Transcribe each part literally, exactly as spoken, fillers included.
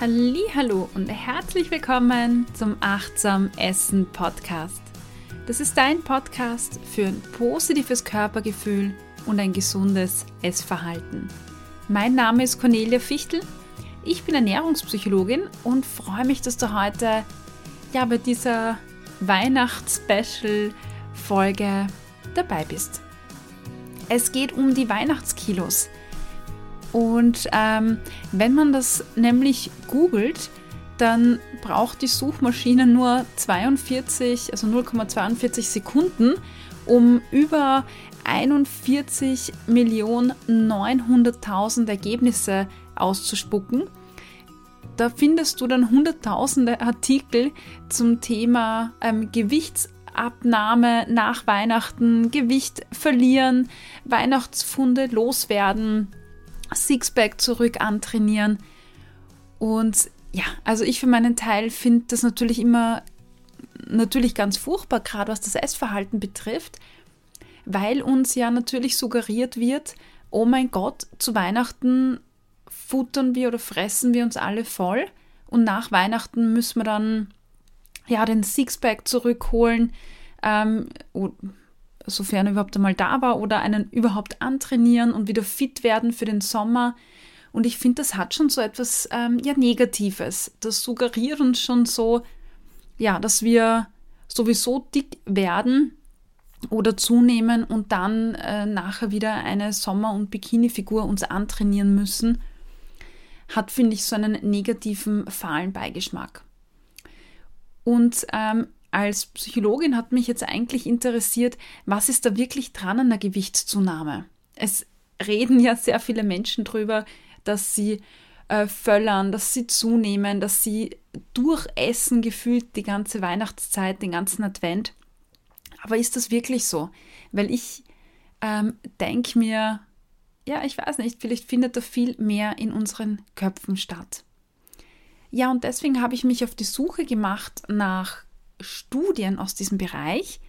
Hallihallo und herzlich willkommen zum Achtsam-Essen-Podcast. Das ist dein Podcast für ein positives Körpergefühl und ein gesundes Essverhalten. Mein Name ist Cornelia Fichtel, ich bin Ernährungspsychologin und freue mich, dass du heute ja, bei dieser Weihnachts-Special-Folge dabei bist. Es geht um die Weihnachtskilos. Und ähm, wenn man das nämlich googelt, dann braucht die Suchmaschine nur zweiundvierzig, also null Komma zweiundvierzig Sekunden, um über einundvierzig Millionen neunhunderttausend Ergebnisse auszuspucken. Da findest du dann hunderttausende Artikel zum Thema ähm, Gewichtsabnahme nach Weihnachten, Gewicht verlieren, Weihnachtsfunde loswerden, Sixpack zurück antrainieren. Und ja, also ich für meinen Teil finde das natürlich immer natürlich ganz furchtbar, gerade was das Essverhalten betrifft, weil uns ja natürlich suggeriert wird, oh mein Gott, zu Weihnachten futtern wir oder fressen wir uns alle voll und nach Weihnachten müssen wir dann ja den Sixpack zurückholen, ähm, oh, sofern er überhaupt einmal da war, oder einen überhaupt antrainieren und wieder fit werden für den Sommer. Und ich finde, das hat schon so etwas ähm, ja, Negatives. Das suggeriert uns schon so, ja, dass wir sowieso dick werden oder zunehmen und dann äh, nachher wieder eine Sommer- und Bikini-Figur uns antrainieren müssen. Hat, finde ich, so einen negativen, fahlen Beigeschmack. Und ähm, Als Psychologin hat mich jetzt eigentlich interessiert, was ist da wirklich dran an der Gewichtszunahme? Es reden ja sehr viele Menschen drüber, dass sie äh, völlern, dass sie zunehmen, dass sie durchessen gefühlt die ganze Weihnachtszeit, den ganzen Advent. Aber ist das wirklich so? Weil ich ähm, denke mir, ja, ich weiß nicht, vielleicht findet da viel mehr in unseren Köpfen statt. Ja, und deswegen habe ich mich auf die Suche gemacht nach Studien aus diesem Bereich,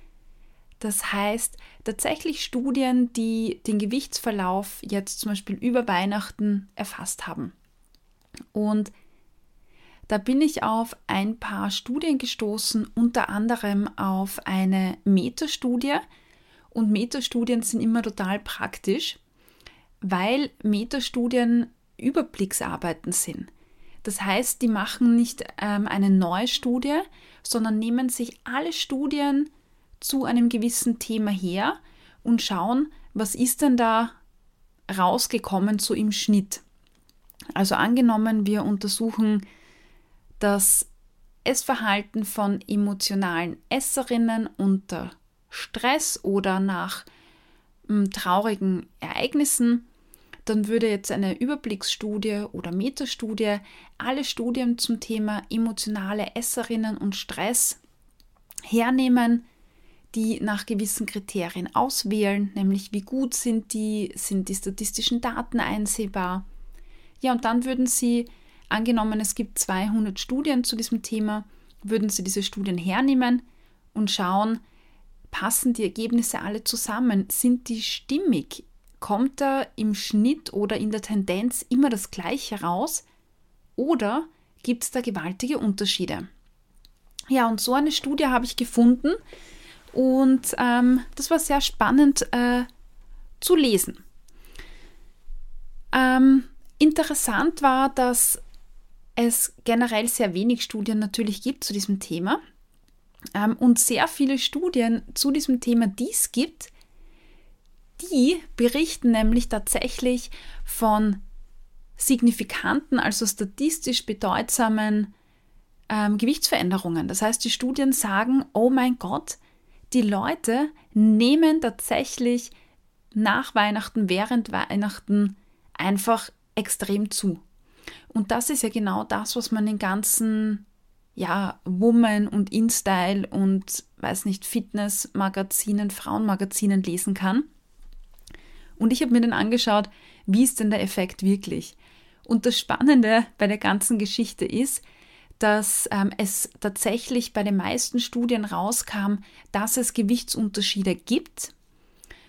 das heißt tatsächlich Studien, die den Gewichtsverlauf jetzt zum Beispiel über Weihnachten erfasst haben. Und da bin ich auf ein paar Studien gestoßen, unter anderem auf eine Metastudie. Und Metastudien sind immer total praktisch, weil Metastudien Überblicksarbeiten sind. Das heißt, die machen nicht ähm, eine neue Studie, sondern nehmen sich alle Studien zu einem gewissen Thema her und schauen, was ist denn da rausgekommen so im Schnitt. Also angenommen, wir untersuchen das Essverhalten von emotionalen Esserinnen unter Stress oder nach m, traurigen Ereignissen. Dann würde jetzt eine Überblicksstudie oder Metastudie alle Studien zum Thema emotionale Esserinnen und Stress hernehmen, die nach gewissen Kriterien auswählen, nämlich wie gut sind die, sind die statistischen Daten einsehbar. Ja, und dann würden sie, angenommen es gibt zweihundert Studien zu diesem Thema, würden sie diese Studien hernehmen und schauen, passen die Ergebnisse alle zusammen, sind die stimmig? Kommt da im Schnitt oder in der Tendenz immer das Gleiche raus oder gibt es da gewaltige Unterschiede? Ja, und so eine Studie habe ich gefunden und ähm, das war sehr spannend äh, zu lesen. Ähm, interessant war, dass es generell sehr wenig Studien natürlich gibt zu diesem Thema ähm, und sehr viele Studien zu diesem Thema, die es gibt, die berichten nämlich tatsächlich von signifikanten, also statistisch bedeutsamen ähm, Gewichtsveränderungen. Das heißt, die Studien sagen, oh mein Gott, die Leute nehmen tatsächlich nach Weihnachten, während Weihnachten einfach extrem zu. Und das ist ja genau das, was man den ganzen ja, Woman und InStyle und weiß nicht, Fitnessmagazinen, Frauenmagazinen lesen kann. Und ich habe mir dann angeschaut, wie ist denn der Effekt wirklich? Und das Spannende bei der ganzen Geschichte ist, dass ähm, es tatsächlich bei den meisten Studien rauskam, dass es Gewichtsunterschiede gibt.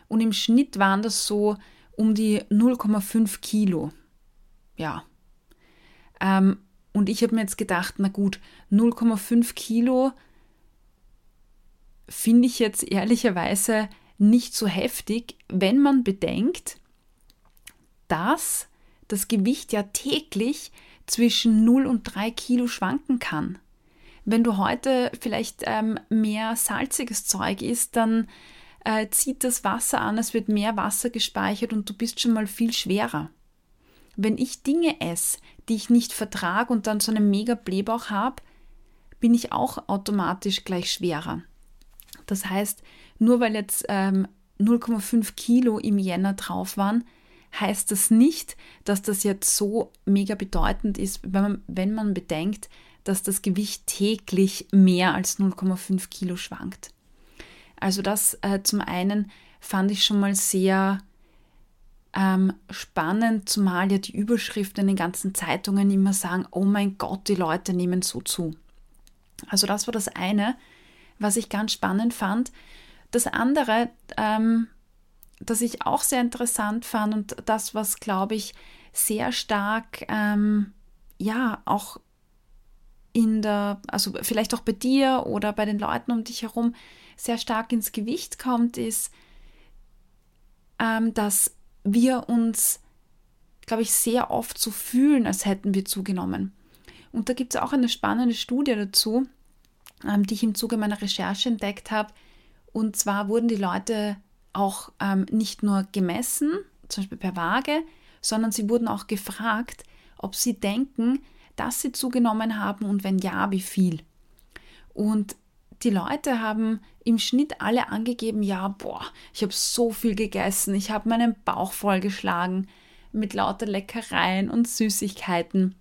Und im Schnitt waren das so um die null Komma fünf Kilo. Ja. Ähm, Und ich habe mir jetzt gedacht, na gut, null Komma fünf Kilo finde ich jetzt ehrlicherweise nicht so heftig, wenn man bedenkt, dass das Gewicht ja täglich zwischen null und drei Kilo schwanken kann. Wenn du heute vielleicht ähm, mehr salziges Zeug isst, dann äh, zieht das Wasser an, es wird mehr Wasser gespeichert und du bist schon mal viel schwerer. Wenn ich Dinge esse, die ich nicht vertrage und dann so einen mega Blähbauch habe, bin ich auch automatisch gleich schwerer. Das heißt, nur weil jetzt ähm, null Komma fünf Kilo im Jänner drauf waren, heißt das nicht, dass das jetzt so mega bedeutend ist, wenn man, wenn man bedenkt, dass das Gewicht täglich mehr als null Komma fünf Kilo schwankt. Also das äh, zum einen fand ich schon mal sehr ähm, spannend, zumal ja die Überschriften in den ganzen Zeitungen immer sagen, oh mein Gott, die Leute nehmen so zu. Also das war das eine, was ich ganz spannend fand. Das andere, ähm, das ich auch sehr interessant fand und das, was, glaube ich, sehr stark, ähm, ja, auch in der, also vielleicht auch bei dir oder bei den Leuten um dich herum sehr stark ins Gewicht kommt, ist, ähm, dass wir uns, glaube ich, sehr oft so fühlen, als hätten wir zugenommen. Und da gibt es auch eine spannende Studie dazu, ähm, die ich im Zuge meiner Recherche entdeckt habe. Und zwar wurden die Leute auch ähm, nicht nur gemessen, zum Beispiel per Waage, sondern sie wurden auch gefragt, ob sie denken, dass sie zugenommen haben und wenn ja, wie viel. Und die Leute haben im Schnitt alle angegeben, ja, boah, ich habe so viel gegessen, ich habe meinen Bauch vollgeschlagen mit lauter Leckereien und Süßigkeiten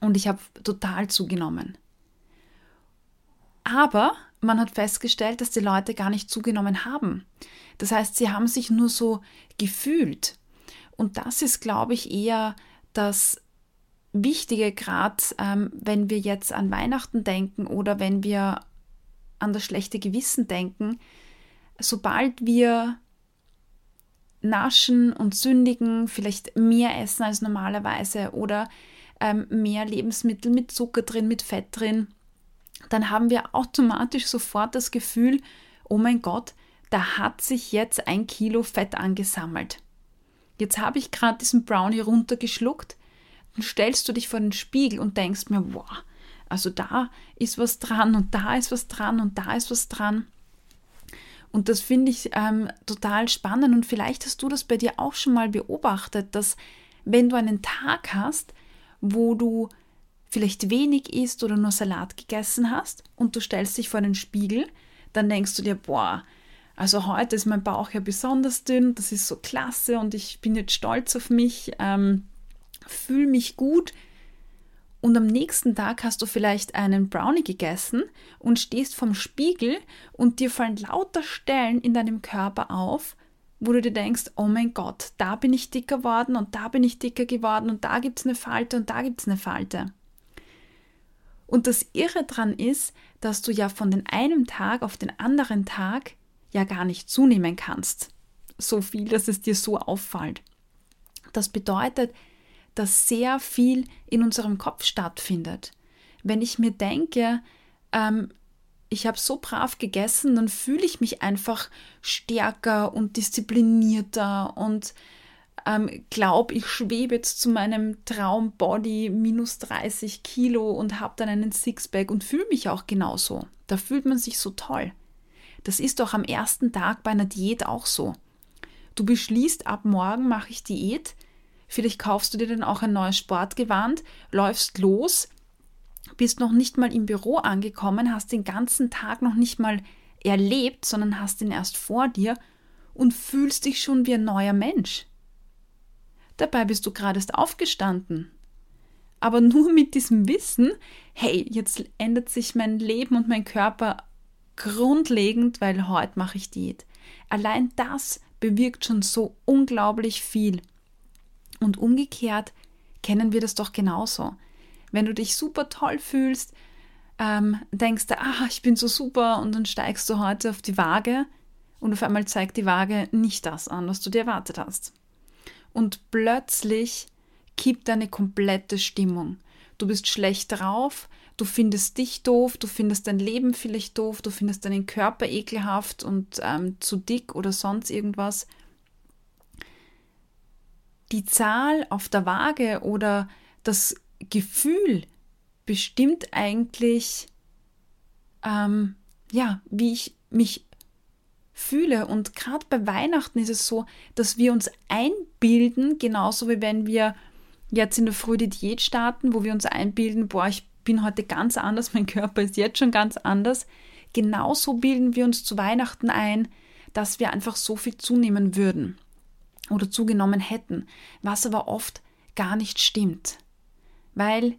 und ich habe total zugenommen. Aber man hat festgestellt, dass die Leute gar nicht zugenommen haben. Das heißt, sie haben sich nur so gefühlt. Und das ist, glaube ich, eher das Wichtige, gerade ähm, wenn wir jetzt an Weihnachten denken oder wenn wir an das schlechte Gewissen denken. Sobald wir naschen und sündigen, vielleicht mehr essen als normalerweise oder ähm, mehr Lebensmittel mit Zucker drin, mit Fett drin, dann haben wir automatisch sofort das Gefühl, oh mein Gott, da hat sich jetzt ein Kilo Fett angesammelt. Jetzt habe ich gerade diesen Brownie runtergeschluckt, dann stellst du dich vor den Spiegel und denkst mir, wow, also da ist was dran und da ist was dran und da ist was dran. Und das finde ich ähm, total spannend und vielleicht hast du das bei dir auch schon mal beobachtet, dass wenn du einen Tag hast, wo du vielleicht wenig isst oder nur Salat gegessen hast und du stellst dich vor den Spiegel, dann denkst du dir, boah, also heute ist mein Bauch ja besonders dünn, das ist so klasse und ich bin jetzt stolz auf mich, ähm, fühle mich gut. Und am nächsten Tag hast du vielleicht einen Brownie gegessen und stehst vorm Spiegel und dir fallen lauter Stellen in deinem Körper auf, wo du dir denkst, oh mein Gott, da bin ich dicker geworden und da bin ich dicker geworden und da gibt es eine Falte und da gibt es eine Falte. Und das Irre dran ist, dass du ja von den einem Tag auf den anderen Tag ja gar nicht zunehmen kannst. So viel, dass es dir so auffällt. Das bedeutet, dass sehr viel in unserem Kopf stattfindet. Wenn ich mir denke, ähm, ich habe so brav gegessen, dann fühle ich mich einfach stärker und disziplinierter und Ähm, glaube, ich schwebe jetzt zu meinem Traumbody minus dreißig Kilo und habe dann einen Sixpack und fühle mich auch genauso. Da fühlt man sich so toll. Das ist doch am ersten Tag bei einer Diät auch so. Du beschließt, ab morgen mache ich Diät, vielleicht kaufst du dir dann auch ein neues Sportgewand, läufst los, bist noch nicht mal im Büro angekommen, hast den ganzen Tag noch nicht mal erlebt, sondern hast ihn erst vor dir und fühlst dich schon wie ein neuer Mensch. Dabei bist du gerade erst aufgestanden. Aber nur mit diesem Wissen, hey, jetzt ändert sich mein Leben und mein Körper grundlegend, weil heute mache ich Diät. Allein das bewirkt schon so unglaublich viel. Und umgekehrt kennen wir das doch genauso. Wenn du dich super toll fühlst, ähm, denkst du, ah, ich bin so super und dann steigst du heute auf die Waage und auf einmal zeigt die Waage nicht das an, was du dir erwartet hast. Und plötzlich kippt deine komplette Stimmung. du bist schlecht drauf, du findest dich doof, du findest dein Leben vielleicht doof, du findest deinen Körper ekelhaft und ähm, zu dick oder sonst irgendwas. Die Zahl auf der Waage oder das Gefühl bestimmt eigentlich, ähm, ja, wie ich mich fühle. Und gerade bei Weihnachten ist es so, dass wir uns einbilden, genauso wie wenn wir jetzt in der Früh die Diät starten, wo wir uns einbilden, boah, ich bin heute ganz anders, mein Körper ist jetzt schon ganz anders. Genauso bilden wir uns zu Weihnachten ein, dass wir einfach so viel zunehmen würden oder zugenommen hätten, was aber oft gar nicht stimmt. Weil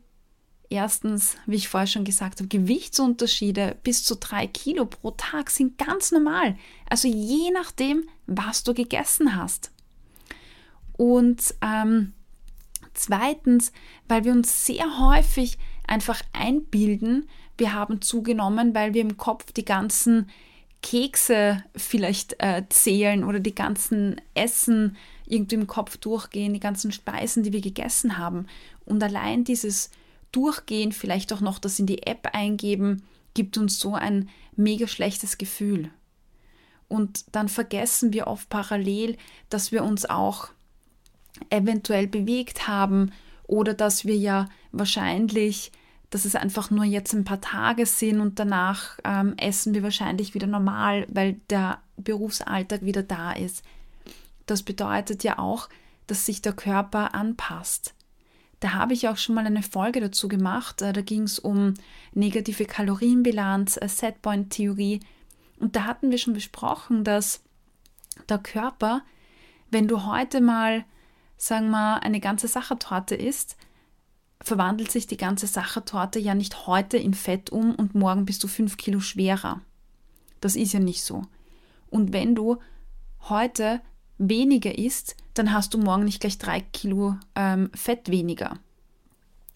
erstens, wie ich vorher schon gesagt habe, Gewichtsunterschiede bis zu drei Kilo pro Tag sind ganz normal. Also je nachdem, was du gegessen hast. Und ähm, zweitens, weil wir uns sehr häufig einfach einbilden, wir haben zugenommen, weil wir im Kopf die ganzen Kekse vielleicht äh, zählen oder die ganzen Essen irgendwie im Kopf durchgehen, die ganzen Speisen, die wir gegessen haben. Und allein dieses Durchgehen, vielleicht auch noch das in die App eingeben, gibt uns so ein mega schlechtes Gefühl. Und dann vergessen wir oft parallel, dass wir uns auch eventuell bewegt haben oder dass wir ja wahrscheinlich, dass es einfach nur jetzt ein paar Tage sind und danach ähm, essen wir wahrscheinlich wieder normal, weil der Berufsalltag wieder da ist. Das bedeutet ja auch, dass sich der Körper anpasst. Da habe ich auch schon mal eine Folge dazu gemacht, da ging es um negative Kalorienbilanz, Setpoint-Theorie und da hatten wir schon besprochen, dass der Körper, wenn du heute mal, sagen wir, eine ganze Sachertorte isst, verwandelt sich die ganze Sachertorte ja nicht heute in Fett um und morgen bist du fünf Kilo schwerer. Das ist ja nicht so. Und wenn du heute weniger isst, dann hast du morgen nicht gleich drei Kilo ähm, Fett weniger.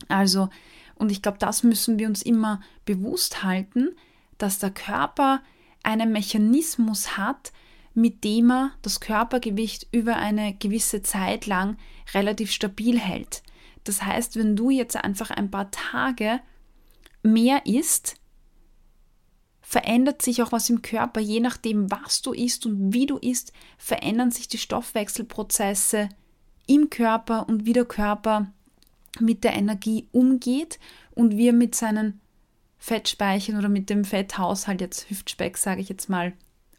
Also, und ich glaube, das müssen wir uns immer bewusst halten, dass der Körper einen Mechanismus hat, mit dem er das Körpergewicht über eine gewisse Zeit lang relativ stabil hält. Das heißt, wenn du jetzt einfach ein paar Tage mehr isst, verändert sich auch was im Körper. Je nachdem, was du isst und wie du isst, verändern sich die Stoffwechselprozesse im Körper und wie der Körper mit der Energie umgeht und wie er mit seinen Fettspeichern oder mit dem Fetthaushalt, jetzt Hüftspeck sage ich jetzt mal,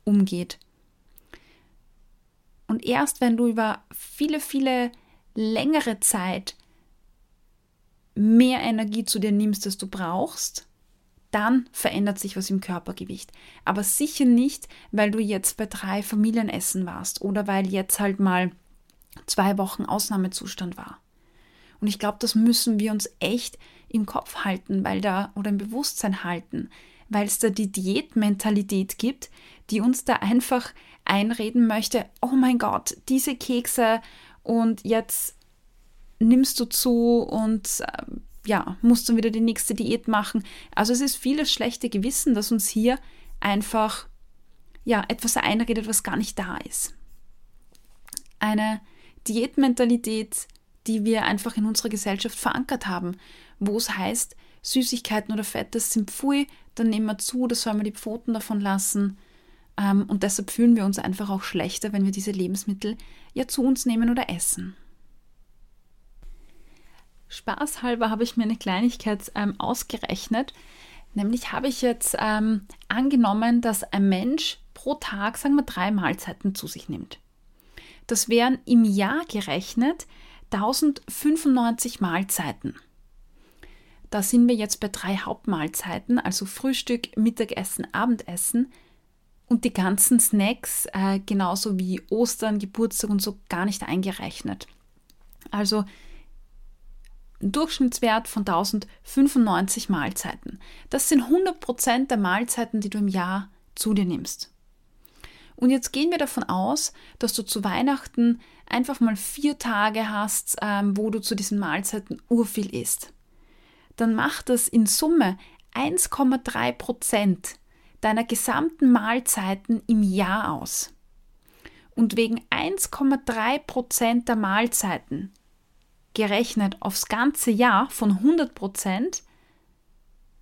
umgeht. Und erst wenn du über viele, viele längere Zeit mehr Energie zu dir nimmst, als du brauchst, dann verändert sich was im Körpergewicht. Aber sicher nicht, weil du jetzt bei drei Familienessen warst oder weil jetzt halt mal zwei Wochen Ausnahmezustand war. Und ich glaube, das müssen wir uns echt im Kopf halten, weil da oder im Bewusstsein halten, weil es da die Diätmentalität gibt, die uns da einfach einreden möchte, oh mein Gott, diese Kekse und jetzt nimmst du zu und äh, ja, musst du wieder die nächste Diät machen. Also es ist vieles schlechte Gewissen, das uns hier einfach ja, etwas einredet, was gar nicht da ist. Eine Diätmentalität, die wir einfach in unserer Gesellschaft verankert haben, wo es heißt, Süßigkeiten oder Fett, das sind pfui, dann nehmen wir zu, da sollen wir die Pfoten davon lassen. Ähm, und deshalb fühlen wir uns einfach auch schlechter, wenn wir diese Lebensmittel ja zu uns nehmen oder essen. Spaßhalber habe ich mir eine Kleinigkeit ähm, ausgerechnet, nämlich habe ich jetzt ähm, angenommen, dass ein Mensch pro Tag, sagen wir, drei Mahlzeiten zu sich nimmt. Das wären im Jahr gerechnet tausendfünfundneunzig Mahlzeiten. Da sind wir jetzt bei drei Hauptmahlzeiten, also Frühstück, Mittagessen, Abendessen und die ganzen Snacks, äh, genauso wie Ostern, Geburtstag und so, gar nicht eingerechnet. Also ein Durchschnittswert von tausendfünfundneunzig Mahlzeiten. Das sind hundert Prozent der Mahlzeiten, die du im Jahr zu dir nimmst. Und jetzt gehen wir davon aus, dass du zu Weihnachten einfach mal vier Tage hast, ähm, wo du zu diesen Mahlzeiten urviel isst. Dann macht das in Summe eins Komma drei Prozent deiner gesamten Mahlzeiten im Jahr aus. Und wegen eins Komma drei Prozent der Mahlzeiten gerechnet aufs ganze Jahr von hundert Prozent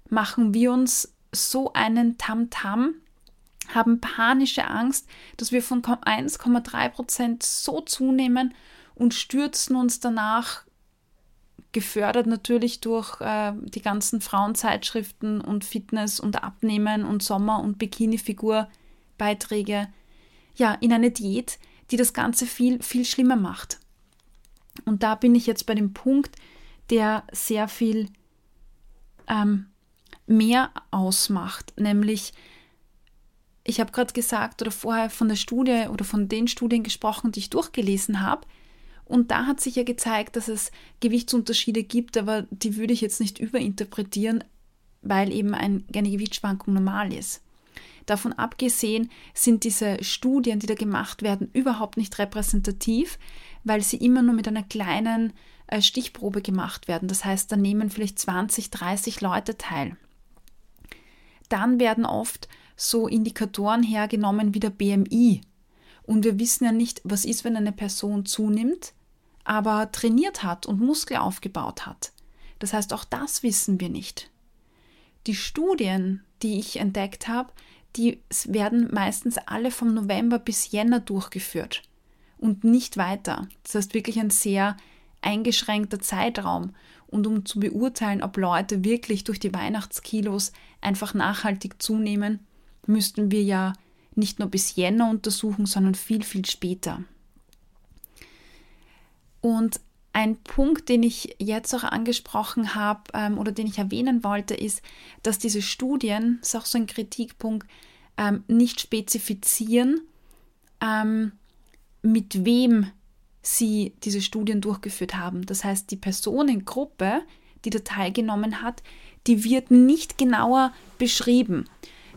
machen wir uns so einen Tamtam, haben panische Angst, dass wir von eins Komma drei Prozent so zunehmen und stürzen uns danach, gefördert natürlich durch äh, die ganzen Frauenzeitschriften und Fitness und Abnehmen und Sommer- und Bikini-Figur-Beiträge, ja, in eine Diät, die das Ganze viel, viel schlimmer macht. Und da bin ich jetzt bei dem Punkt, der sehr viel ähm, mehr ausmacht, nämlich ich habe gerade gesagt oder vorher von der Studie oder von den Studien gesprochen, die ich durchgelesen habe. Und da hat sich ja gezeigt, dass es Gewichtsunterschiede gibt, aber die würde ich jetzt nicht überinterpretieren, weil eben ein, eine Gewichtsschwankung normal ist. Davon abgesehen sind diese Studien, die da gemacht werden, überhaupt nicht repräsentativ, weil sie immer nur mit einer kleinen äh, Stichprobe gemacht werden. Das heißt, da nehmen vielleicht zwanzig, dreißig Leute teil. Dann werden oft so Indikatoren hergenommen wie der B M I. Und wir wissen ja nicht, was ist, wenn eine Person zunimmt, aber trainiert hat und Muskel aufgebaut hat. Das heißt, auch das wissen wir nicht. Die Studien, die ich entdeckt habe, die werden meistens alle vom November bis Jänner durchgeführt und nicht weiter. Das heißt, wirklich ein sehr eingeschränkter Zeitraum. Und um zu beurteilen, ob Leute wirklich durch die Weihnachtskilos einfach nachhaltig zunehmen, müssten wir ja nicht nur bis Jänner untersuchen, sondern viel, viel später. Und ein Punkt, den ich jetzt auch angesprochen habe ähm, oder den ich erwähnen wollte, ist, dass diese Studien, das ist auch so ein Kritikpunkt, ähm, nicht spezifizieren, ähm, mit wem sie diese Studien durchgeführt haben. Das heißt, die Personengruppe, die da teilgenommen hat, die wird nicht genauer beschrieben.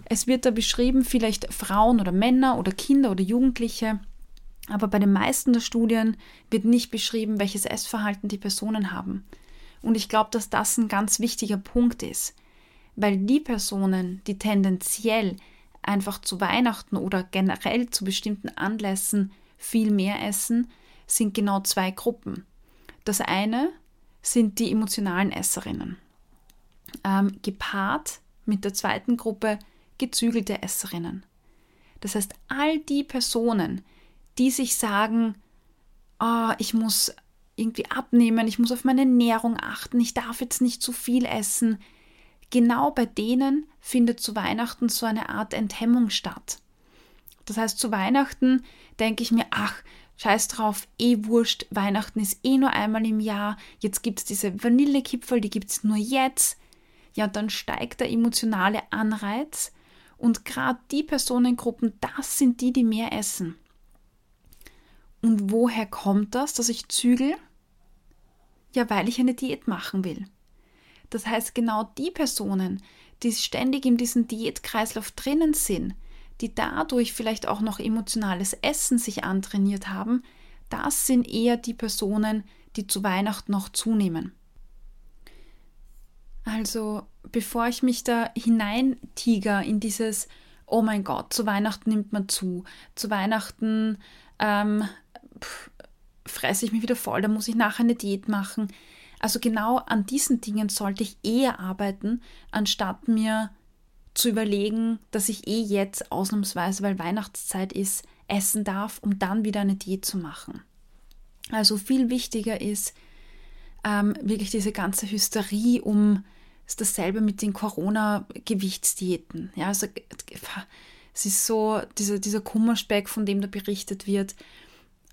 Es wird da beschrieben, vielleicht Frauen oder Männer oder Kinder oder Jugendliche, aber bei den meisten der Studien wird nicht beschrieben, welches Essverhalten die Personen haben. Und ich glaube, dass das ein ganz wichtiger Punkt ist, weil die Personen, die tendenziell einfach zu Weihnachten oder generell zu bestimmten Anlässen viel mehr essen, sind genau zwei Gruppen. Das eine sind die emotionalen Esserinnen, ähm, gepaart mit der zweiten Gruppe gezügelte Esserinnen. Das heißt, all die Personen, die sich sagen, oh, ich muss irgendwie abnehmen, ich muss auf meine Ernährung achten, ich darf jetzt nicht zu viel essen, genau bei denen findet zu Weihnachten so eine Art Enthemmung statt. Das heißt, zu Weihnachten denke ich mir, ach, scheiß drauf, eh wurscht, Weihnachten ist eh nur einmal im Jahr, jetzt gibt es diese Vanillekipferl, die gibt es nur jetzt. Ja, dann steigt der emotionale Anreiz. Und gerade die Personengruppen, das sind die, die mehr essen. Und woher kommt das, dass ich zügel? Ja, weil ich eine Diät machen will. Das heißt, genau die Personen, die ständig in diesem Diätkreislauf drinnen sind, die dadurch vielleicht auch noch emotionales Essen sich antrainiert haben, das sind eher die Personen, die zu Weihnachten noch zunehmen. Also, bevor ich mich da hineintiger in dieses, oh mein Gott, zu Weihnachten nimmt man zu, zu Weihnachten ähm, fresse ich mich wieder voll, da muss ich nachher eine Diät machen. Also genau an diesen Dingen sollte ich eher arbeiten, anstatt mir zu überlegen, dass ich eh jetzt ausnahmsweise, weil Weihnachtszeit ist, essen darf, um dann wieder eine Diät zu machen. Also viel wichtiger ist ähm, wirklich diese ganze Hysterie um ist dasselbe mit den Corona-Gewichtsdiäten. Ja, also es ist so dieser, dieser Kummerspeck, von dem da berichtet wird.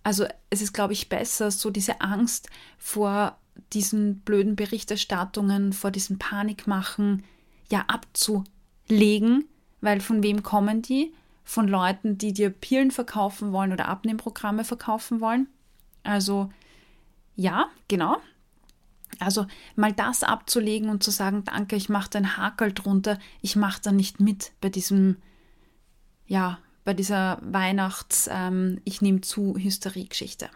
Also es ist, glaube ich, besser, so diese Angst vor diesen blöden Berichterstattungen, vor diesem Panikmachen, ja, abzulegen, weil von wem kommen die? Von Leuten, die dir Pillen verkaufen wollen oder Abnehmprogramme verkaufen wollen. Also ja, genau. Also mal das abzulegen und zu sagen, danke, ich mache da einen Hakel drunter, ich mache da nicht mit bei diesem, ja, bei dieser Weihnachts-, ähm, ich nehme zu, Hysterie-Geschichte.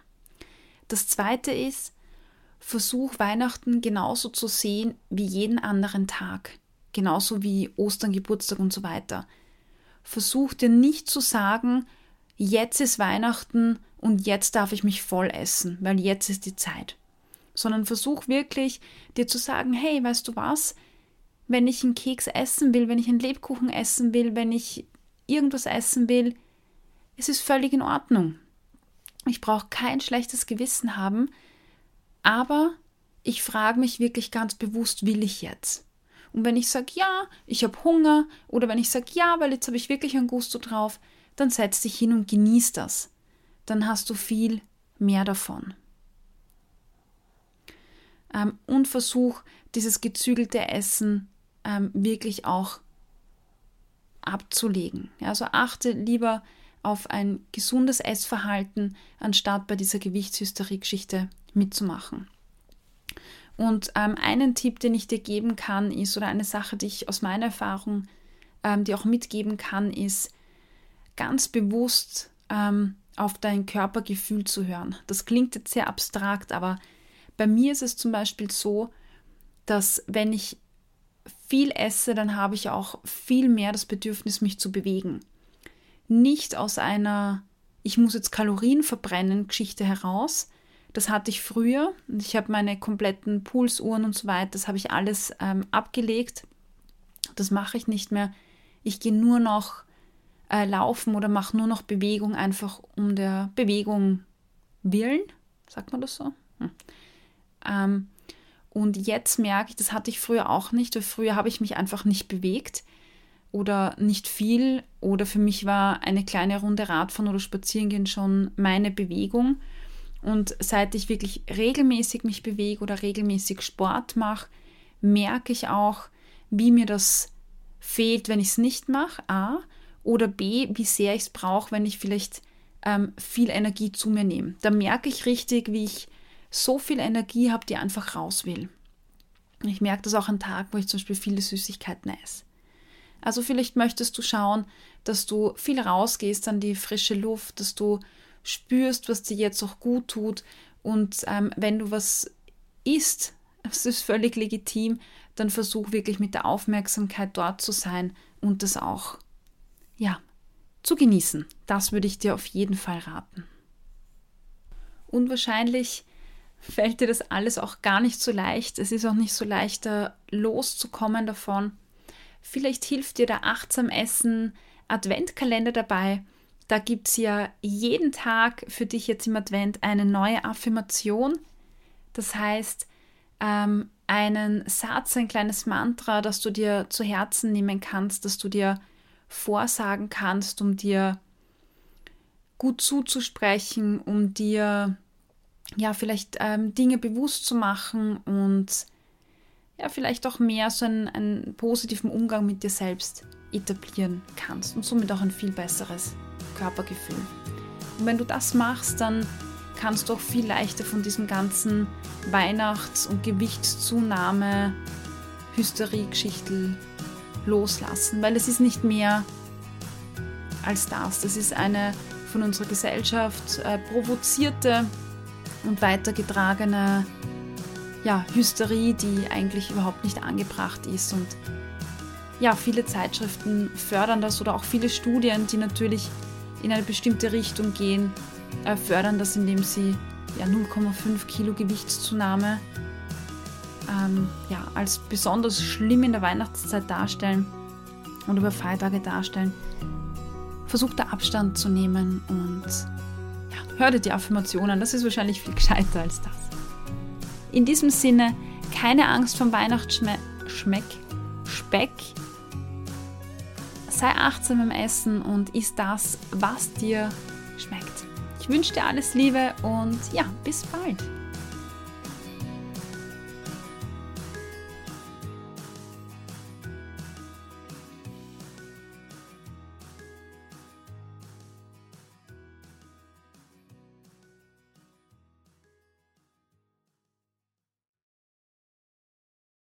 Das Zweite ist, versuch Weihnachten genauso zu sehen wie jeden anderen Tag, genauso wie Ostern, Geburtstag und so weiter. Versuch dir nicht zu sagen, jetzt ist Weihnachten und jetzt darf ich mich voll essen, weil jetzt ist die Zeit. sondern versuch wirklich, dir zu sagen, hey, weißt du was, wenn ich einen Keks essen will, wenn ich einen Lebkuchen essen will, wenn ich irgendwas essen will, es ist völlig in Ordnung. Ich brauche kein schlechtes Gewissen haben, aber ich frage mich wirklich ganz bewusst, will ich jetzt? Und wenn ich sage, ja, ich habe Hunger, oder wenn ich sage, ja, weil jetzt habe ich wirklich einen Gusto drauf, dann setz dich hin und genieß das. Dann hast du viel mehr davon. Ähm, und versuch, dieses gezügelte Essen ähm, wirklich auch abzulegen. Ja, also achte lieber auf ein gesundes Essverhalten, anstatt bei dieser Gewichtshysterie-Geschichte mitzumachen. Und ähm, einen Tipp, den ich dir geben kann, ist, oder eine Sache, die ich aus meiner Erfahrung ähm, dir auch mitgeben kann, ist, ganz bewusst ähm, auf dein Körpergefühl zu hören. Das klingt jetzt sehr abstrakt, aber bei mir ist es zum Beispiel so, dass wenn ich viel esse, dann habe ich auch viel mehr das Bedürfnis, mich zu bewegen. Nicht aus einer, ich muss jetzt Kalorien verbrennen, Geschichte heraus. Das hatte ich früher. Ich habe meine kompletten Pulsuhren und so weiter, das habe ich alles ähm, abgelegt. Das mache ich nicht mehr. Ich gehe nur noch äh, laufen oder mache nur noch Bewegung, einfach um der Bewegung willen. Sagt man das so? Hm. Ähm, und jetzt merke ich, das hatte ich früher auch nicht. Weil früher habe ich mich einfach nicht bewegt oder nicht viel. Oder für mich war eine kleine Runde Radfahren oder Spazierengehen schon meine Bewegung. Und seit ich wirklich regelmäßig mich bewege oder regelmäßig Sport mache, merke ich auch, wie mir das fehlt, wenn ich es nicht mache, A. Oder B, wie sehr ich es brauche, wenn ich vielleicht ähm, viel Energie zu mir nehme. Da merke ich richtig, wie ich so viel Energie habe, die einfach raus will. Ich merke das auch an Tagen, wo ich zum Beispiel viele Süßigkeiten esse. Also vielleicht möchtest du schauen, dass du viel rausgehst an die frische Luft, dass du spürst, was dir jetzt auch gut tut, und ähm, wenn du was isst, das ist völlig legitim, dann versuch wirklich mit der Aufmerksamkeit dort zu sein und das auch, ja, zu genießen. Das würde ich dir auf jeden Fall raten. Und wahrscheinlich fällt dir das alles auch gar nicht so leicht. Es ist auch nicht so leicht, da loszukommen davon. Vielleicht hilft dir der Achtsam-Essen-Adventkalender dabei. Da gibt es ja jeden Tag für dich jetzt im Advent eine neue Affirmation. Das heißt, ähm, einen Satz, ein kleines Mantra, das du dir zu Herzen nehmen kannst, das du dir vorsagen kannst, um dir gut zuzusprechen, um dir ja vielleicht ähm, Dinge bewusst zu machen und ja vielleicht auch mehr so einen, einen positiven Umgang mit dir selbst etablieren kannst und somit auch ein viel besseres Körpergefühl. Und wenn du das machst, dann kannst du auch viel leichter von diesem ganzen Weihnachts- und Gewichtszunahme, Hysterie-Geschichten loslassen, weil es ist nicht mehr als das. Das ist eine von unserer Gesellschaft äh, provozierte und weitergetragene ja, Hysterie, die eigentlich überhaupt nicht angebracht ist. Und ja, viele Zeitschriften fördern das, oder auch viele Studien, die natürlich in eine bestimmte Richtung gehen, fördern das, indem sie ja, null Komma fünf Kilo Gewichtszunahme ähm, ja, als besonders schlimm in der Weihnachtszeit darstellen und über Feiertage darstellen. Versuch da Abstand zu nehmen und ja, hör dir die Affirmationen an. Das ist wahrscheinlich viel gescheiter als das. In diesem Sinne, keine Angst vom Weihnachtsschmeck. Speck. Sei achtsam im Essen und iss das, was dir schmeckt. Ich wünsche dir alles Liebe und ja, bis bald.